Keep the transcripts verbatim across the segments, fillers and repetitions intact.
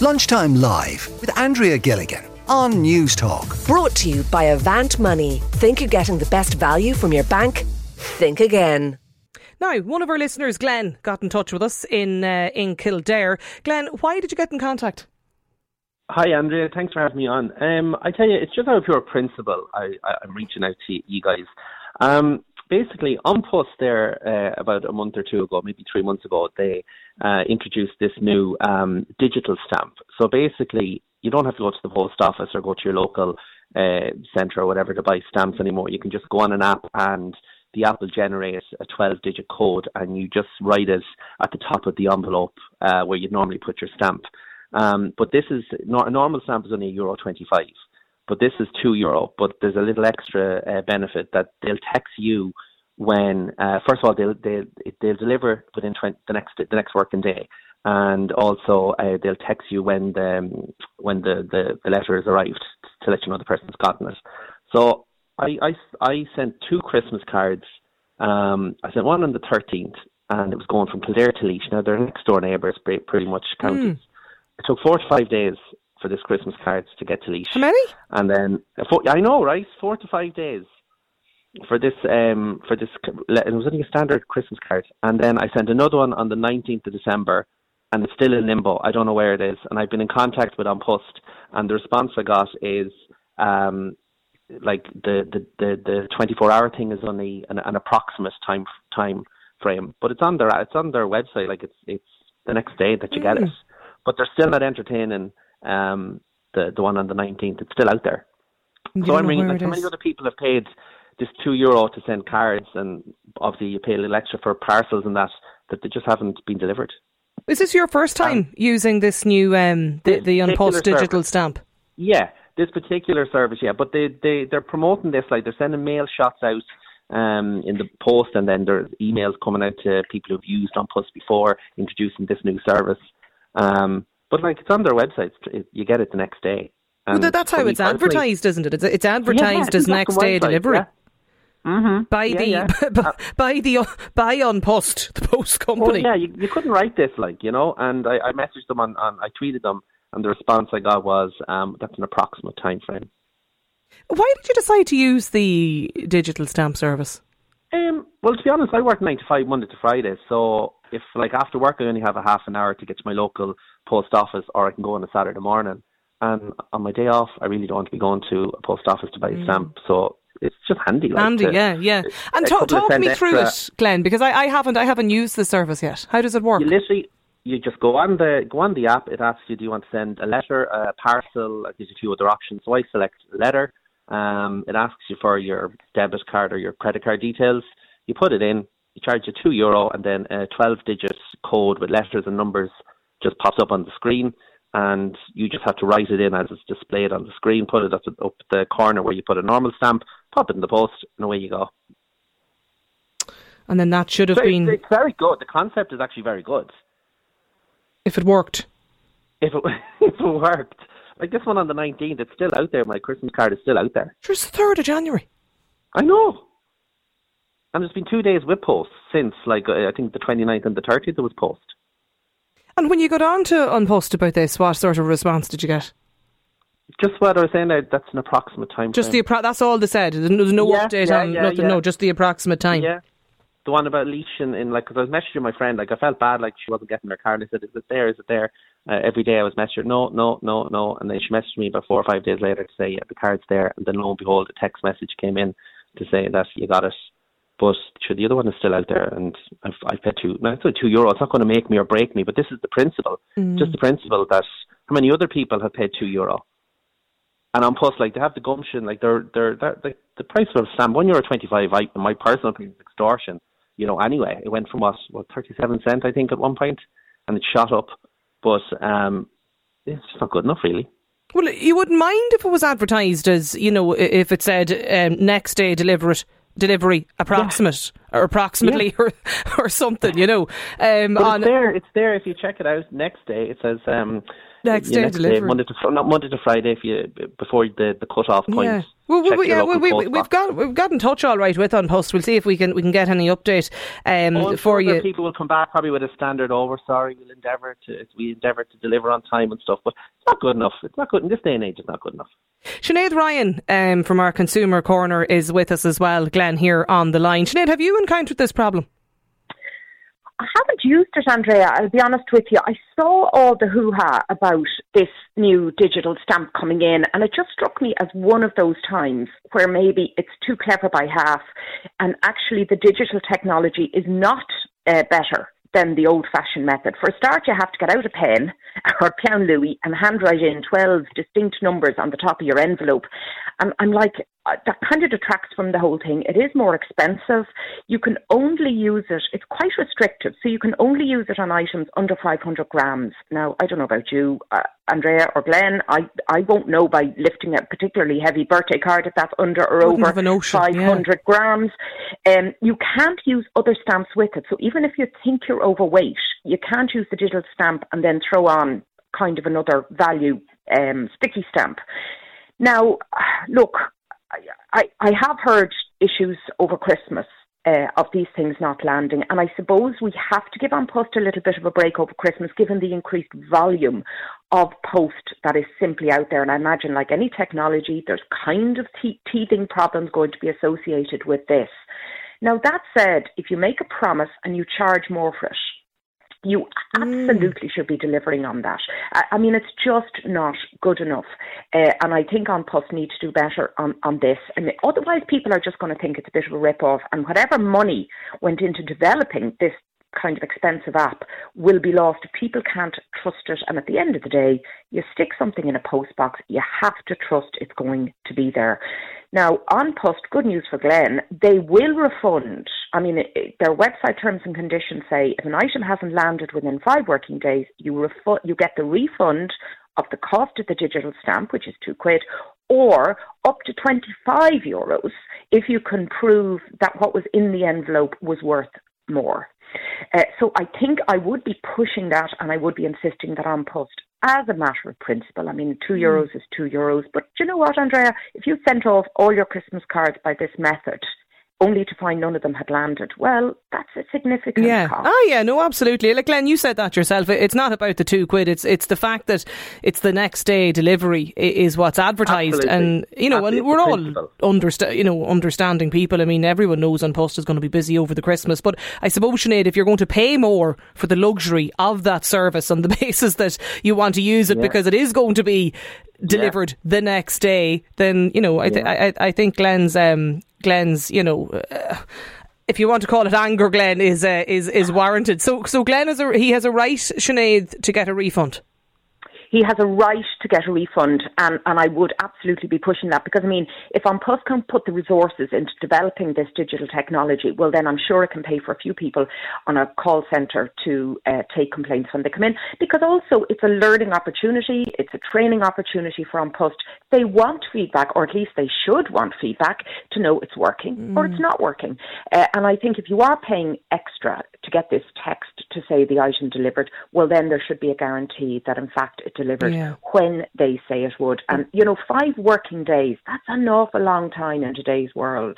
Lunchtime Live with Andrea Gilligan on News Talk. Brought to you by Avant Money. Think you're getting the best value from your bank? Think again. Now, one of our listeners, Glenn, got in touch with us in uh, in Kildare. Glenn, why did you get in contact? Hi, Andrea. Thanks for having me on. Um, I tell you, it's just out of pure principle I, I, I'm reaching out to you guys. Um, basically, An Post there uh, about a month or two ago, maybe three months ago, they uh, introduced this new um, digital stamp. So basically, you don't have to go to the post office or go to your local uh, centre or whatever to buy stamps anymore. You can just go on an app and the app will generate a twelve-digit code and you just write it at the top of the envelope uh, where you'd normally put your stamp. Um, but this is, a normal stamp is only one euro twenty-five, but this is two euro. But there's a little extra uh, benefit that they'll text you when, uh, first of all, they'll, they'll, they'll deliver within twenty, the next the next working day. And also uh, they'll text you when the, um, when the, the, the letter has arrived to let you know the person's gotten it. So I, I, I sent two Christmas cards. Um, I sent one on the thirteenth and it was going from Kildare to Leash. Now they're next door neighbours, pretty much counties. Mm. It took four to five days for this Christmas cards to get to Leash. How many? And then, four, I know, right? Four to five days for this, um, for this, it was only a standard Christmas card. And then I sent another one on the nineteenth of December and it's still in limbo. I don't know where it is. And I've been in contact with An Post and the response I got is, um, like the, the, the, the twenty-four hour thing is only an, an approximate time, time frame, but it's on their, it's on their website. Like it's, it's the next day that you mm. get it. But they're still not entertaining um, the the one on the nineteenth. It's still out there. You so I'm ringing. Like, how many other people have paid this two euro to send cards, and obviously you pay a little extra for parcels and that that they just haven't been delivered. Is this your first time um, using this new um, the this the An Post digital service. Stamp? Yeah, this particular service. Yeah, but they they they're promoting this like they're sending mail shots out. Um, in the post, and then there's emails coming out to people who've used An Post before, introducing this new service. Um, but like it's on their websites, it, you get it the next day. Well, that's how it's advertised, isn't it? It's, it's advertised yeah, as next day delivery. Yeah. Mm-hmm. By yeah, the yeah. By, by the by An Post, the post company. Well, yeah, you, you couldn't write this, like you know. And I, I messaged them on, on, I tweeted them, and the response I got was, um, "That's an approximate time frame." Why did you decide to use the digital stamp service? Um, well, to be honest, I work nine to five, Monday to Friday, so. If, like, after work, I only have a half an hour to get to my local post office, or I can go on a Saturday morning. And on my day off, I really don't want to be going to a post office to buy a stamp. So it's just handy. Like, handy, to, yeah, yeah. And to, talk me through it, Glenn, because I, I haven't I haven't used the service yet. How does it work? You literally, you just go on the go on the app. It asks you, do you want to send a letter, a parcel? There's a few other options. So I select letter. Um, it asks you for your debit card or your credit card details. You put it in. Charge you two euro and then a twelve digit code with letters and numbers just pops up on the screen and you just have to write it in as it's displayed on the screen, put it up, up the corner where you put a normal stamp, pop it in the post and away you go. And then that should have so been... It's, it's very good. The concept is actually very good. If it worked. If it, if it worked. Like this one on the nineteenth, it's still out there. My Christmas card is still out there. It's the third of January. I know. And there's been two days with posts since, like, I think the twenty-ninth and the thirtieth there was post. And when you got on to An Post about this, what sort of response did you get? Just what I was saying, that's an approximate time. Just frame. the appro- That's all they said. There's no yeah, update yeah, on yeah, nothing, yeah. No, just the approximate time. Yeah. The one about Leash and, and like, because I was messaging my friend, like, I felt bad, like, she wasn't getting her card. I said, is it there? Is it there? Uh, every day I was messaging, no, no, no, no. And then she messaged me about four or five days later to say, yeah, the card's there. And then lo and behold, a text message came in to say that you got it. But sure, the other one is still out there, and I've I've paid two. Now it's only two euro. It's not going to make me or break me, but this is the principle. Mm. Just the principle that how many other people have paid two euro, and An Post like they have the gumption, like they're they're, they're like the price will stand one euro twenty five. I in my personal opinion is extortion. You know, anyway, it went from what what thirty seven cent I think at one point, and it shot up. But um, it's just not good enough, really. Well, you wouldn't mind if it was advertised as, you know, if it said um, next day deliver it. delivery approximate yeah. or approximately yeah. or, or something, you know. Um, but on, it's there. It's there if you check it out. Next day it says um, next day next delivery, day, Monday to not Monday to Friday if you before the the cut off point. Yeah. Well, we, yeah, we, we, we've got we've got in touch all right with An Post. We'll see if we can we can get any update um, oh, for you. People will come back probably with a standard over. Sorry, we'll endeavour to we endeavour to deliver on time and stuff, but it's not good enough. It's not good in this day and age. It's not good enough. Sinead Ryan um, from our Consumer Corner is with us as well. Glenn here on the line. Sinead, have you encountered this problem? I haven't used it, Andrea, I'll be honest with you. I saw all the hoo-ha about this new digital stamp coming in, and it just struck me as one of those times where maybe it's too clever by half, and actually the digital technology is not uh, better than the old-fashioned method. For a start, you have to get out a pen or a pound Louis and handwrite in twelve distinct numbers on the top of your envelope. And I'm like, that kind of detracts from the whole thing. It is more expensive. You can only use it. It's quite restrictive. So you can only use it on items under five hundred grams. Now, I don't know about you, uh, Andrea or Glenn. I, I won't know by lifting a particularly heavy birthday card if that's under or over notion, five hundred yeah. grams. Um, you can't use other stamps with it. So even if you think you're overweight, you can't use the digital stamp and then throw on kind of another value um, sticky stamp. Now, look, I, I have heard issues over Christmas uh, of these things not landing, and I suppose we have to give An Post a little bit of a break over Christmas given the increased volume of post that is simply out there. And I imagine, like any technology, there's kind of te- teething problems going to be associated with this. Now, that said, if you make a promise and you charge more for it, you absolutely mm. should be delivering on that. I, I mean, it's just not good enough. Uh, and I think An Post need to do better on, on this. And otherwise, people are just going to think it's a bit of a rip-off. And whatever money went into developing this kind of expensive app will be lost if people can't trust it. And at the end of the day, you stick something in a post box, you have to trust it's going to be there. Now, An Post, good news for Glenn, they will refund. I mean, it, it, their website terms and conditions say if an item hasn't landed within five working days, you refu- you get the refund of the cost of the digital stamp, which is two quid, or up to twenty-five euros if you can prove that what was in the envelope was worth more. Uh, so I think I would be pushing that, and I would be insisting that An Post, as a matter of principle, I mean, two euros mm. is two euros. But do you know what, Andrea? If you sent off all your Christmas cards by this method, only to find none of them had landed, well, that's a significant yeah. cost. Oh, yeah, no, absolutely. Like, Glenn, you said that yourself. It's not about the two quid. It's it's the fact that it's the next day delivery is what's advertised. Absolutely. And, you know, absolutely. And we're all understa- you know, understanding people. I mean, everyone knows An Post is going to be busy over the Christmas. But I suppose, Sinead, if you're going to pay more for the luxury of that service on the basis that you want to use it yeah. because it is going to be delivered yeah. the next day, then, you know, I, th- yeah. I, I think Glenn's... Um, Glenn's, you know, uh, if you want to call it anger, Glenn is uh, is is warranted. So, so Glenn is a, he has a right, Sinead, to get a refund. He has a right to get a refund, and, and I would absolutely be pushing that because, I mean, if An Post can put the resources into developing this digital technology, well, then I'm sure it can pay for a few people on a call centre to uh, take complaints when they come in, because also it's a learning opportunity, it's a training opportunity for An Post. They want feedback, or at least they should want feedback, to know it's working mm. or it's not working. Uh, and I think if you are paying extra to get this text to say the item delivered, well, then there should be a guarantee that, in fact, it delivered yeah. when they say it would. And, you know, five working days, that's an awful long time in today's world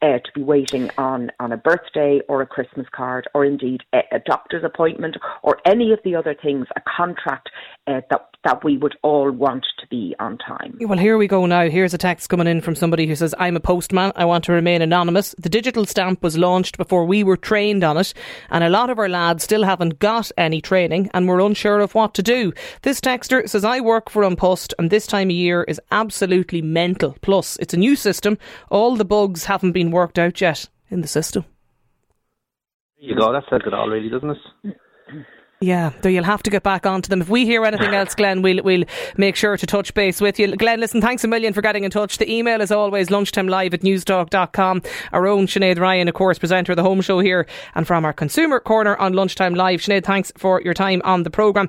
uh, to be waiting on, on a birthday or a Christmas card or indeed a, a doctor's appointment or any of the other things, a contract uh, that, that we would all want to be on time. Well, here we go now. Here's a text coming in from somebody who says, I'm a postman. I want to remain anonymous. The digital stamp was launched before we were trained on it, and a lot of our lads still haven't got any training and we're unsure of what to do. This texter says, I work for An Post and this time of year is absolutely mental. Plus, it's a new system. All the bugs haven't been worked out yet in the system. There you go. That says it all, really, doesn't it? Yeah, though you'll have to get back onto them. If we hear anything else, Glenn, we'll we'll make sure to touch base with you. Glenn, listen, thanks a million for getting in touch. The email is always lunchtime live at newstalk dot com. Our own Sinead Ryan, of course, presenter of the Home Show here, and from our Consumer Corner on Lunchtime Live. Sinead, thanks for your time on the programme.